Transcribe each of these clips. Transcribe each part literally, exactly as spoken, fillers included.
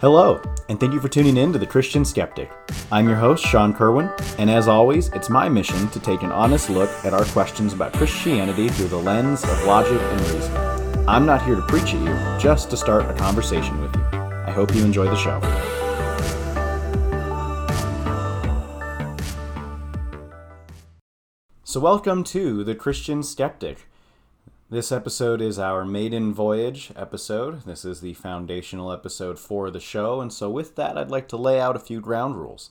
Hello, and thank you for tuning in to The Christian Skeptic. I'm your host, Sean Kerwin, and as always, it's my mission to take an honest look at our questions about Christianity through the lens of logic and reason. I'm not here to preach at you, just to start a conversation with you. I hope you enjoy the show. So welcome to The Christian Skeptic. This episode is our Maiden Voyage episode. This is the foundational episode for the show, and so with that, I'd like to lay out a few ground rules.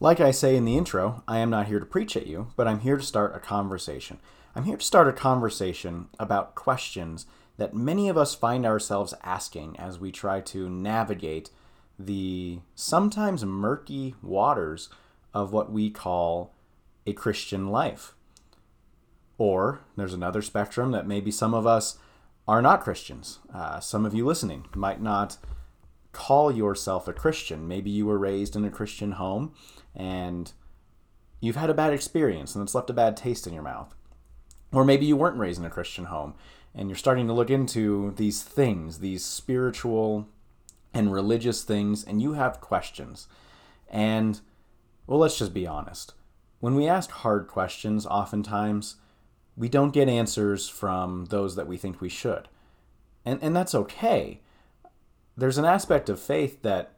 Like I say in the intro, I am not here to preach at you, but I'm here to start a conversation. I'm here to start a conversation about questions that many of us find ourselves asking as we try to navigate the sometimes murky waters of what we call a Christian life. Or there's another spectrum that maybe some of us are not Christians. Uh, some of you listening might not call yourself a Christian. Maybe you were raised in a Christian home and you've had a bad experience and it's left a bad taste in your mouth. Or maybe you weren't raised in a Christian home and you're starting to look into these things, these spiritual and religious things, and you have questions. And, well, let's just be honest. When we ask hard questions, oftentimes we don't get answers from those that we think we should. And and that's okay. There's an aspect of faith that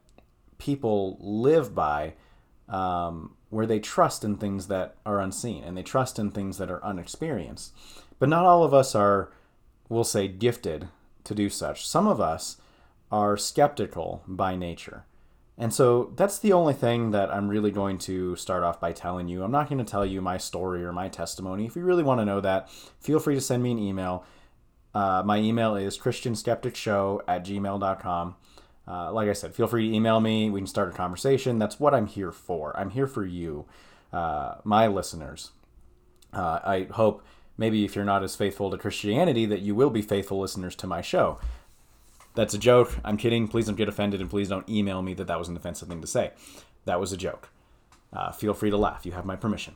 people live by um, where they trust in things that are unseen and they trust in things that are unexperienced. But not all of us are, we'll say, gifted to do such. Some of us are skeptical by nature. And so that's the only thing that I'm really going to start off by telling you. I'm not going to tell you my story or my testimony. If you really want to know that, feel free to send me an email. Uh, my email is christian skeptic show at gmail dot com. Uh, like I said, feel free to email me. We can start a conversation. That's what I'm here for. I'm here for you, uh, my listeners. Uh, I hope maybe if you're not as faithful to Christianity that you will be faithful listeners to my show. That's a joke. I'm kidding. Please don't get offended, and please don't email me that that was an offensive thing to say. That was a joke. Uh, feel free to laugh. You have my permission.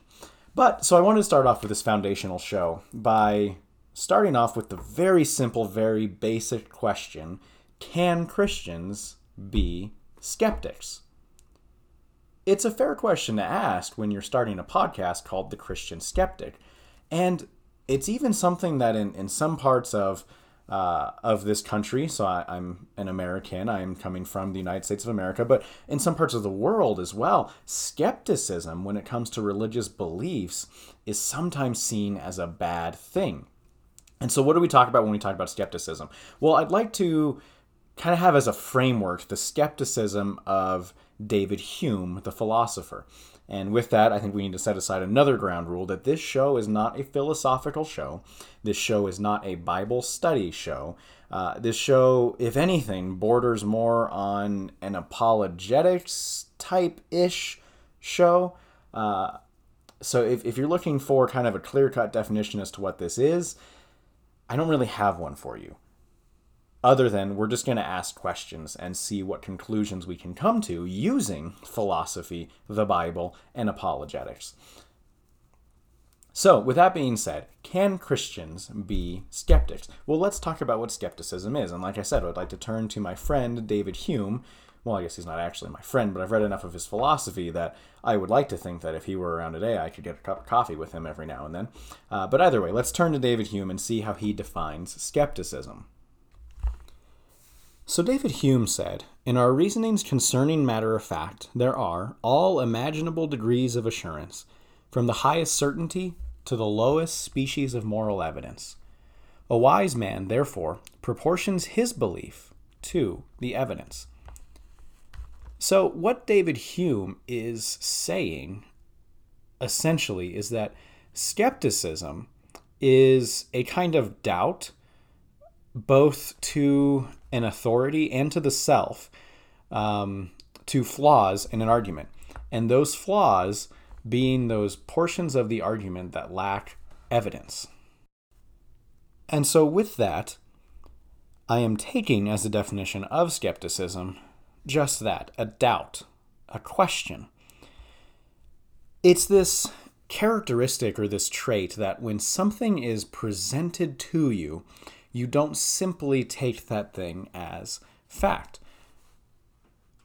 But, so I wanted to start off with this foundational show by starting off with the very simple, very basic question, can Christians be skeptics? It's a fair question to ask when you're starting a podcast called The Christian Skeptic. And it's even something that in, in some parts of Uh, of this country, so I, I'm an American, I'm coming from the United States of America, but in some parts of the world as well, skepticism when it comes to religious beliefs is sometimes seen as a bad thing. And so what do we talk about when we talk about skepticism? Well, I'd like to kind of have as a framework the skepticism of David Hume, the philosopher. And with that, I think we need to set aside another ground rule that this show is not a philosophical show. This show is not a Bible study show. Uh, this show, if anything, borders more on an apologetics type-ish show. Uh, so if, if you're looking for kind of a clear-cut definition as to what this is, I don't really have one for you. Other than we're just going to ask questions and see what conclusions we can come to using philosophy, the Bible, and apologetics. So, with that being said, can Christians be skeptics? Well, let's talk about what skepticism is. And like I said, I'd like to turn to my friend David Hume. Well, I guess he's not actually my friend, but I've read enough of his philosophy that I would like to think that if he were around today, I could get a cup of coffee with him every now and then. Uh, but either way, let's turn to David Hume and see how he defines skepticism. So David Hume said, "In our reasonings concerning matter of fact, there are all imaginable degrees of assurance, from the highest certainty to the lowest species of moral evidence. A wise man, therefore, proportions his belief to the evidence." So what David Hume is saying, essentially, is that skepticism is a kind of doubt, both to an authority and to the self, um, to flaws in an argument. And those flaws being those portions of the argument that lack evidence. And so with that, I am taking as a definition of skepticism just that, a doubt, a question. It's this characteristic or this trait that when something is presented to you, you don't simply take that thing as fact.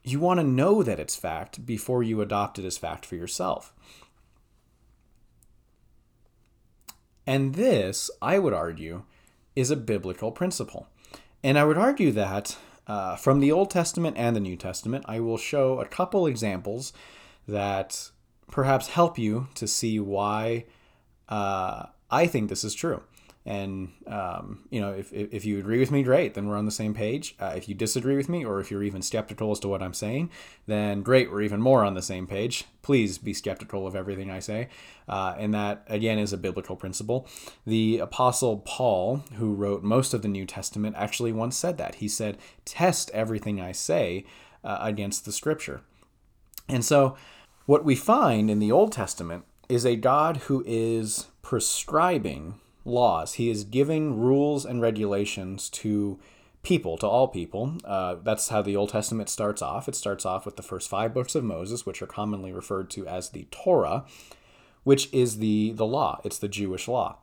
you want to know that it's fact before you adopt it as fact for yourself. And this, I would argue, is a biblical principle. And I would argue that uh, from the Old Testament and the New Testament, I will show a couple examples that perhaps help you to see why uh, I think this is true. And, um, you know, if, if you agree with me, great, then we're on the same page. Uh, if you disagree with me, or if you're even skeptical as to what I'm saying, then great, we're even more on the same page. Please be skeptical of everything I say. Uh, and that, again, is a biblical principle. The Apostle Paul, who wrote most of the New Testament, actually once said that. He said, test everything I say uh, against the Scripture. And so what we find in the Old Testament is a God who is prescribing laws. He is giving rules and regulations to people, to all people. Uh, that's how the Old Testament starts off. It starts off with the first five books of Moses, which are commonly referred to as the Torah, which is the, the law. It's the Jewish law.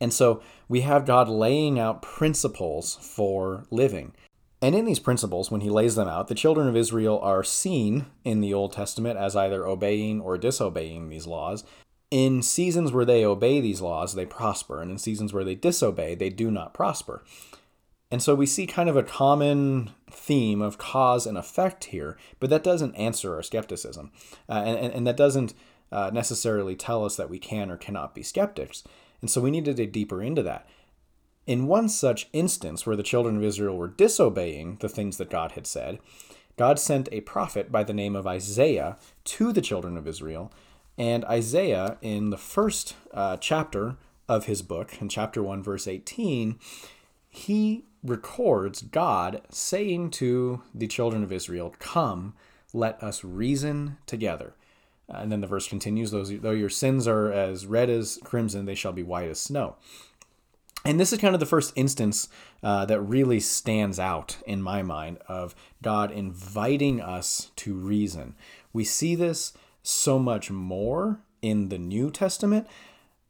And so we have God laying out principles for living. And in these principles, when he lays them out, the children of Israel are seen in the Old Testament as either obeying or disobeying these laws. In seasons where they obey these laws, they prosper, and in seasons where they disobey, they do not prosper. And so we see kind of a common theme of cause and effect here, but that doesn't answer our skepticism, uh, and, and that doesn't uh, necessarily tell us that we can or cannot be skeptics. And so we need to dig deeper into that. In one such instance where the children of Israel were disobeying the things that God had said, God sent a prophet by the name of Isaiah to the children of Israel. And Isaiah, in the first uh, chapter of his book, in chapter one, verse eighteen, he records God saying to the children of Israel, come, let us reason together. Uh, and then the verse continues, though your sins are as red as crimson, they shall be white as snow. And this is kind of the first instance uh, that really stands out in my mind of God inviting us to reason. We see this so much more in the New Testament,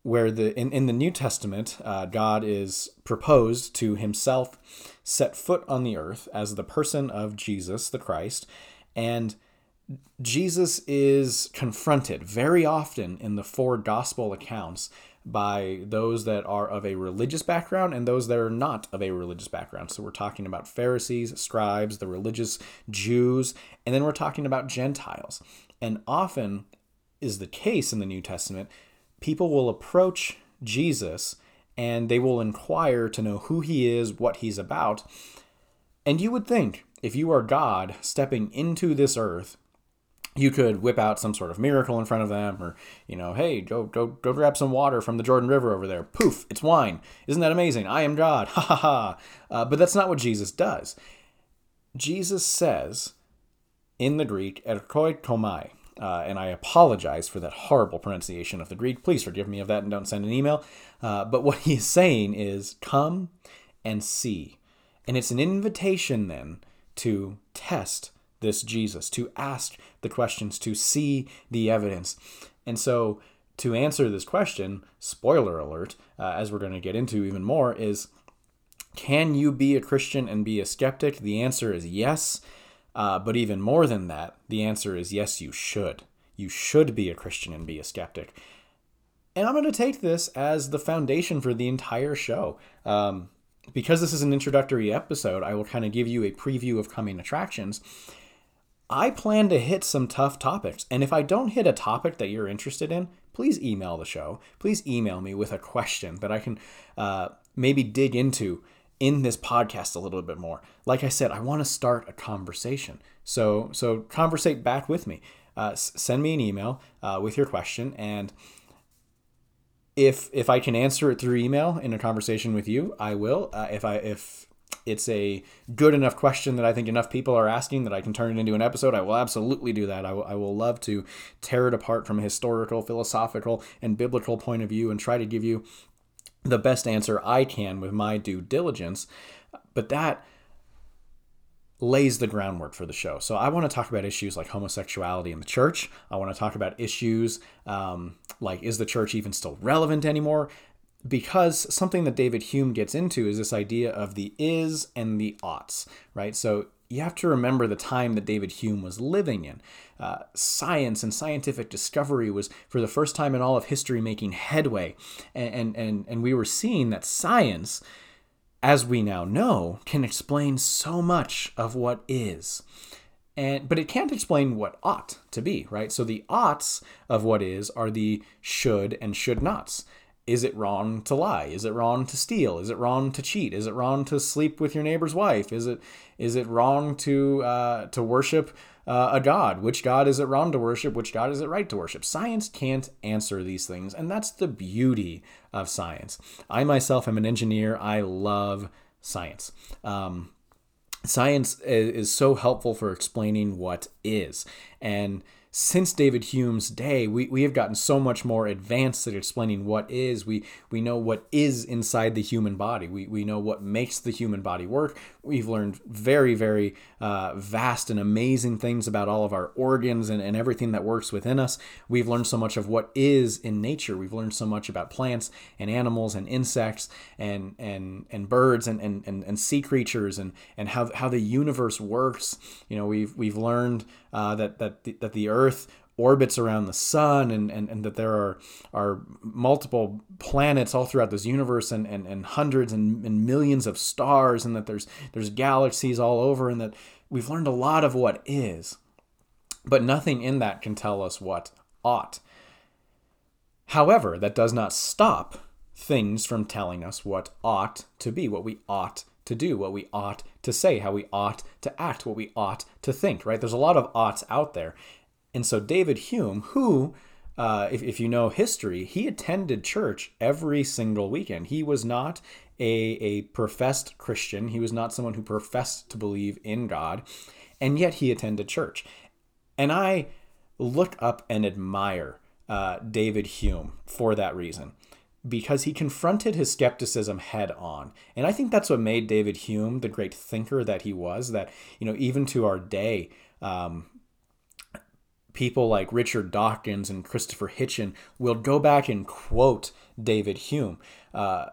where the in, in the New Testament, uh, God is proposed to himself set foot on the earth as the person of Jesus, the Christ. And Jesus is confronted very often in the four gospel accounts by those that are of a religious background and those that are not of a religious background. So we're talking about Pharisees, scribes, the religious Jews, and then we're talking about Gentiles. And often is the case in the New Testament, people will approach Jesus and they will inquire to know who he is, what he's about. And you would think if you are God stepping into this earth, you could whip out some sort of miracle in front of them, or, you know, hey, go go go grab some water from the Jordan River over there. Poof, it's wine. Isn't that amazing? I am God. Ha ha ha. Uh, but that's not what Jesus does. Jesus says, in the Greek, erkoi komai, uh, and I apologize for that horrible pronunciation of the Greek. Please forgive me of that and don't send an email. Uh, but what he is saying is, come and see. And it's an invitation then to test this Jesus, to ask the questions, to see the evidence. And so to answer this question, spoiler alert, uh, as we're going to get into even more, is can you be a Christian and be a skeptic? The answer is yes. Uh, but even more than that, the answer is yes, you should. You should be a Christian and be a skeptic. And I'm going to take this as the foundation for the entire show. Um, because this is an introductory episode, I will kind of give you a preview of coming attractions. I plan to hit some tough topics. And if I don't hit a topic that you're interested in, please email the show. Please email me with a question that I can uh, maybe dig into in this podcast a little bit more. Like I said, I want to start a conversation. So so conversate back with me. Uh, s- send me an email uh, with your question. And if if I can answer it through email in a conversation with you, I will. Uh, if I if it's a good enough question that I think enough people are asking that I can turn it into an episode, I will absolutely do that. I will, I will love to tear it apart from a historical, philosophical, and biblical point of view and try to give you the best answer I can with my due diligence, but that lays the groundwork for the show. So I want to talk about issues like homosexuality in the church. I want to talk about issues um, like, is the church even still relevant anymore? Because something that David Hume gets into is this idea of the is and the oughts, right? So you have to remember the time that David Hume was living in. Uh, science and scientific discovery was, for the first time in all of history, making headway. And, and, and we were seeing that science, as we now know, can explain so much of what is. And, but it can't explain what ought to be, right? So the oughts of what is are the should and should nots. Is it wrong to lie? Is it wrong to steal? Is it wrong to cheat? Is it wrong to sleep with your neighbor's wife? Is it is it wrong to uh, to worship uh, a god? Which god is it wrong to worship? Which god is it right to worship? Science can't answer these things, and that's the beauty of science. I myself am an engineer. I love science. Um, science is so helpful for explaining what is, and since David Hume's day, we, we have gotten so much more advanced at explaining what is. We we know what is inside the human body. We we know what makes the human body work. We've learned very, very uh, vast and amazing things about all of our organs and, and everything that works within us. We've learned so much of what is in nature. We've learned so much about plants and animals and insects and and and birds and and, and, and sea creatures and and how how the universe works. You know, we've we've learned uh, that that the, that the earth Earth orbits around the sun and, and, and that there are are multiple planets all throughout this universe and, and, and hundreds and, and millions of stars and that there's there's galaxies all over and that we've learned a lot of what is, but nothing in that can tell us what ought. However, that does not stop things from telling us what ought to be, what we ought to be. to do, what we ought to say, how we ought to act, what we ought to think, right? There's a lot of oughts out there. And so David Hume, who, uh, if, if you know history, he attended church every single weekend. He was not a, a professed Christian. He was not someone who professed to believe in God, and yet he attended church. And I look up and admire uh, David Hume for that reason, because he confronted his skepticism head on. And I think that's what made David Hume the great thinker that he was, that, you know, even to our day, um, people like Richard Dawkins and Christopher Hitchens will go back and quote David Hume. Uh,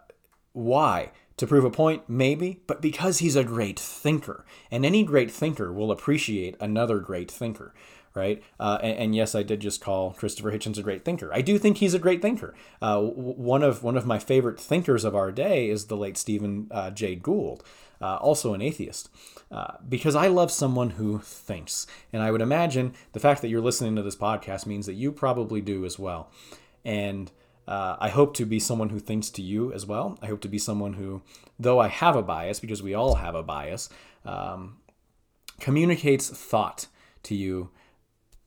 why? To prove a point, maybe, but because he's a great thinker. And any great thinker will appreciate another great thinker. Right. Uh, and, and yes, I did just call Christopher Hitchens a great thinker. I do think he's a great thinker. Uh, w- one of one of my favorite thinkers of our day is the late Stephen uh, Jay Gould, uh, also an atheist, uh, because I love someone who thinks. And I would imagine the fact that you're listening to this podcast means that you probably do as well. And Uh, I hope to be someone who thinks to you as well. I hope to be someone who, though I have a bias, because we all have a bias, um, communicates thought to you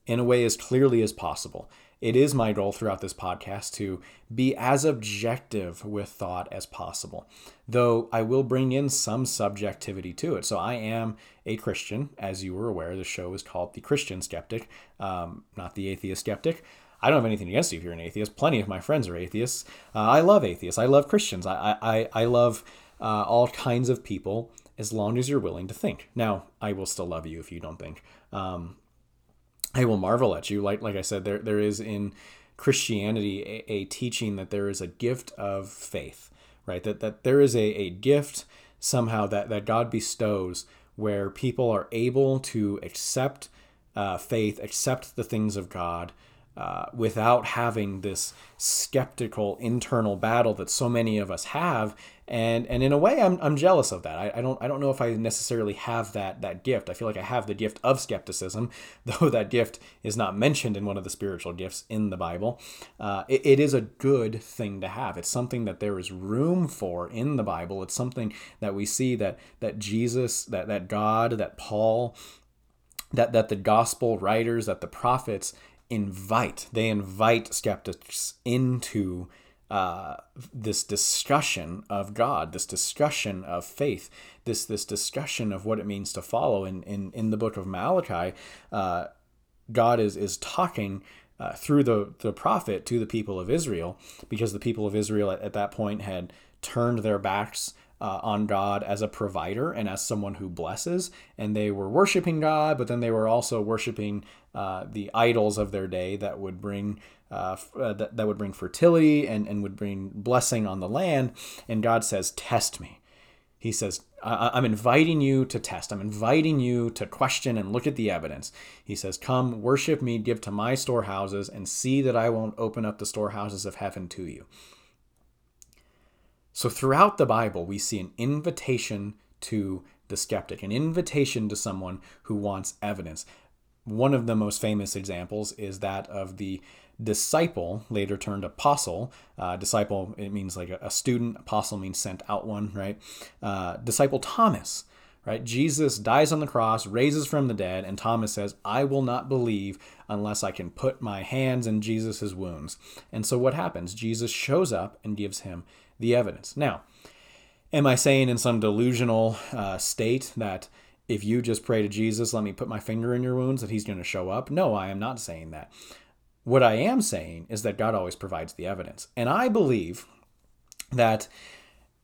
in a way as clearly as possible. It is my goal throughout this podcast to be as objective with thought as possible, though I will bring in some subjectivity to it. So I am a Christian, as you were aware. The show is called The Christian Skeptic, um, not The Atheist Skeptic. I don't have anything against you if you're an atheist. Plenty of my friends are atheists. Uh, I love atheists. I love Christians. I I, I love uh, all kinds of people as long as you're willing to think. Now, I will still love you if you don't think. Um, I will marvel at you. Like like I said, there there is in Christianity a, a teaching that there is a gift of faith, right? That that there is a, a gift somehow that, that God bestows where people are able to accept uh, faith, accept the things of God, Uh, without having this skeptical internal battle that so many of us have, and and in a way, I'm I'm jealous of that. I, I don't I don't know if I necessarily have that that gift. I feel like I have the gift of skepticism, though that gift is not mentioned in one of the spiritual gifts in the Bible. Uh, it, it is a good thing to have. It's something that there is room for in the Bible. It's something that we see that that Jesus, that that God, that Paul, that that the gospel writers, that the prophets invite. They invite skeptics into uh, this discussion of God, this discussion of faith, this this discussion of what it means to follow. In in, in the book of Malachi, uh, God is is talking uh, through the, the prophet to the people of Israel, because the people of Israel at, at that point had turned their backs Uh, on God as a provider and as someone who blesses, and they were worshiping God, but then they were also worshiping uh, the idols of their day that would bring uh, f- uh, that, that would bring fertility and, and would bring blessing on the land. And God says, "Test me." He says, I- I'm inviting you to test. I'm inviting you to question and look at the evidence. He says, come, worship me, give to my storehouses, and see that I won't open up the storehouses of heaven to you. So throughout the Bible, we see an invitation to the skeptic, an invitation to someone who wants evidence. One of the most famous examples is that of the disciple, later turned apostle. Uh, disciple, it means like a, a student. Apostle means sent out one, right? Uh, disciple Thomas, right? Jesus dies on the cross, raises from the dead, and Thomas says, I will not believe unless I can put my hands in Jesus's wounds. And so what happens? Jesus shows up and gives him the evidence. Now, am I saying in some delusional uh, state that if you just pray to Jesus, let me put my finger in your wounds, that he's going to show up? No, I am not saying that. What I am saying is that God always provides the evidence. And I believe that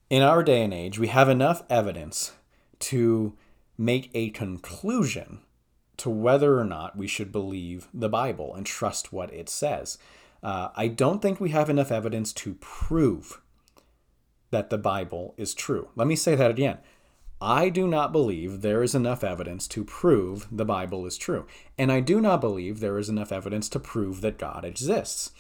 in our day and age, we have enough evidence to make a conclusion to whether or not we should believe the Bible and trust what it says. Uh, I don't think we have enough evidence to prove that the Bible is true. Let me say that again. I do not believe there is enough evidence to prove the Bible is true. And I do not believe there is enough evidence to prove that God exists.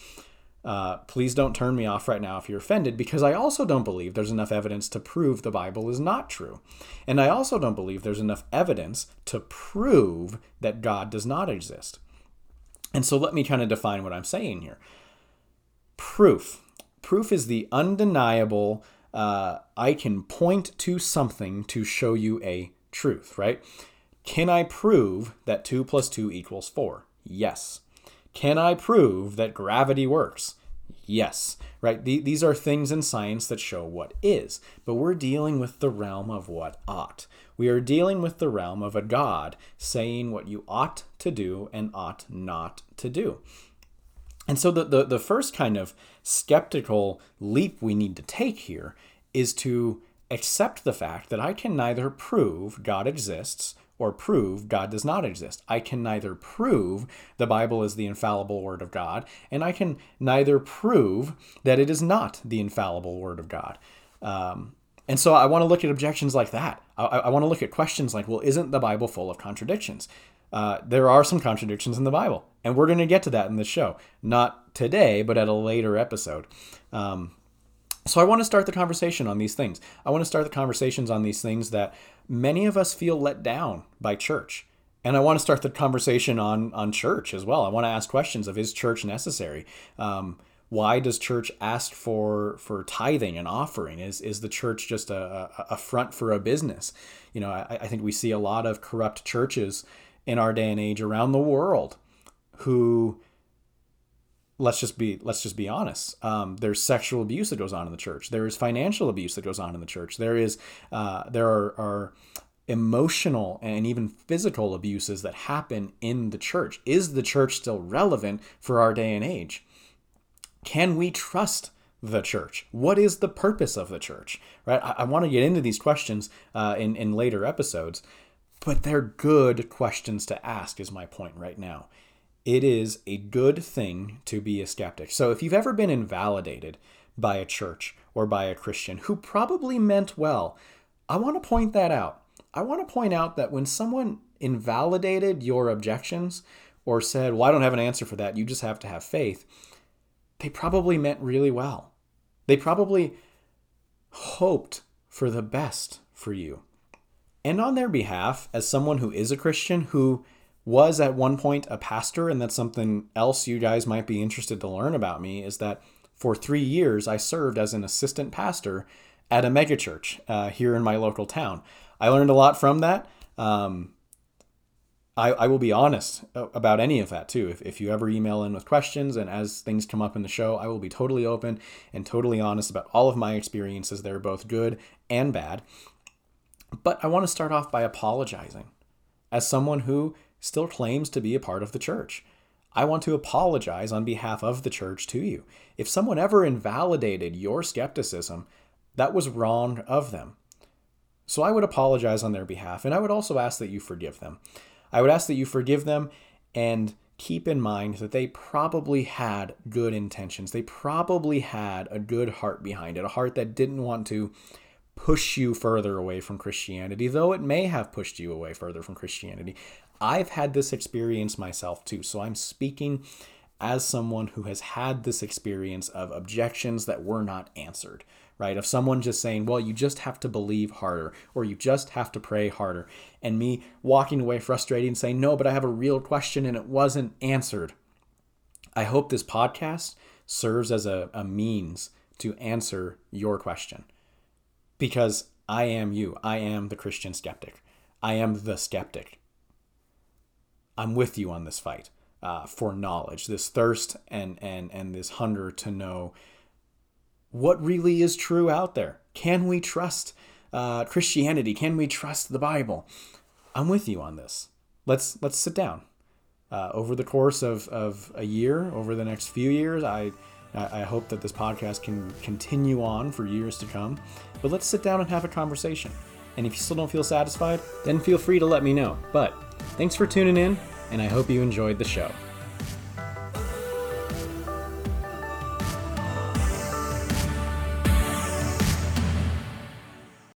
Uh, please don't turn me off right now if you're offended, because I also don't believe there's enough evidence to prove the Bible is not true. And I also don't believe there's enough evidence to prove that God does not exist. And so let me kind of define what I'm saying here. Proof. Proof is the undeniable Uh, I can point to something to show you a truth, right? Can I prove that two plus two equals four? Yes. Can I prove that gravity works? Yes, right? Th- these are things in science that show what is, but we're dealing with the realm of what ought. We are dealing with the realm of a God saying what you ought to do and ought not to do. And so the, the, the first kind of skeptical leap we need to take here is to accept the fact that I can neither prove God exists or prove God does not exist. I can neither prove the Bible is the infallible word of God, and I can neither prove that it is not the infallible word of God. Um, and so I want to look at objections like that. I, I want to look at questions like, well, isn't the Bible full of contradictions? Uh, there are some contradictions in the Bible, and we're going to get to that in this show. Not today, but at a later episode. Um, so I want to start the conversation on these things. I want to start the conversations on these things that many of us feel let down by church. And I want to start the conversation on, on church as well. I want to ask questions of, is church necessary? Um, why does church ask for for tithing and offering? Is is the church just a, a, a front for a business? You know, I, I think we see a lot of corrupt churches in our day and age around the world who, let's just be let's just be honest, um, there's sexual abuse that goes on in the church. There is financial abuse that goes on in the church. There is uh, there are, are emotional and even physical abuses that happen in the church. Is the church still relevant for our day and age? Can we trust the church? What is the purpose of the church? Right? I, I want to get into these questions uh, in, in later episodes. But they're good questions to ask is my point right now. It is a good thing to be a skeptic. So if you've ever been invalidated by a church or by a Christian who probably meant well, I want to point that out. I want to point out that when someone invalidated your objections or said, well, I don't have an answer for that, you just have to have faith, they probably meant really well. They probably hoped for the best for you. And on their behalf, as someone who is a Christian, who was at one point a pastor, and that's something else you guys might be interested to learn about me, is that for three years I served as an assistant pastor at a megachurch uh, here in my local town. I learned a lot from that. Um, I, I will be honest about any of that, too. If, if you ever email in with questions, and as things come up in the show, I will be totally open and totally honest about all of my experiences. They're both good and bad. But I want to start off by apologizing. As someone who still claims to be a part of the church, I want to apologize on behalf of the church to you. If someone ever invalidated your skepticism, that was wrong of them. So I would apologize on their behalf, and I would also ask that you forgive them. I would ask that you forgive them and keep in mind that they probably had good intentions. They probably had a good heart behind it, a heart that didn't want to push you further away from Christianity, though it may have pushed you away further from Christianity. I've had this experience myself too, so I'm speaking as someone who has had this experience of objections that were not answered, right? Of someone just saying, well, you just have to believe harder, or you just have to pray harder. And me walking away frustrated and saying, no, but I have a real question and it wasn't answered. I hope this podcast serves as a, a means to answer your question, because I am you. I am the Christian skeptic. I am the skeptic. I'm with you on this fight. Uh, for knowledge, this thirst and and and this hunger to know what really is true out there. Can we trust uh, Christianity? Can we trust the Bible? I'm with you on this. Let's let's sit down. Uh, over the course of, of a year, over the next few years, I I hope that this podcast can continue on for years to come. But let's sit down and have a conversation. And if you still don't feel satisfied, then feel free to let me know. But thanks for tuning in, and I hope you enjoyed the show.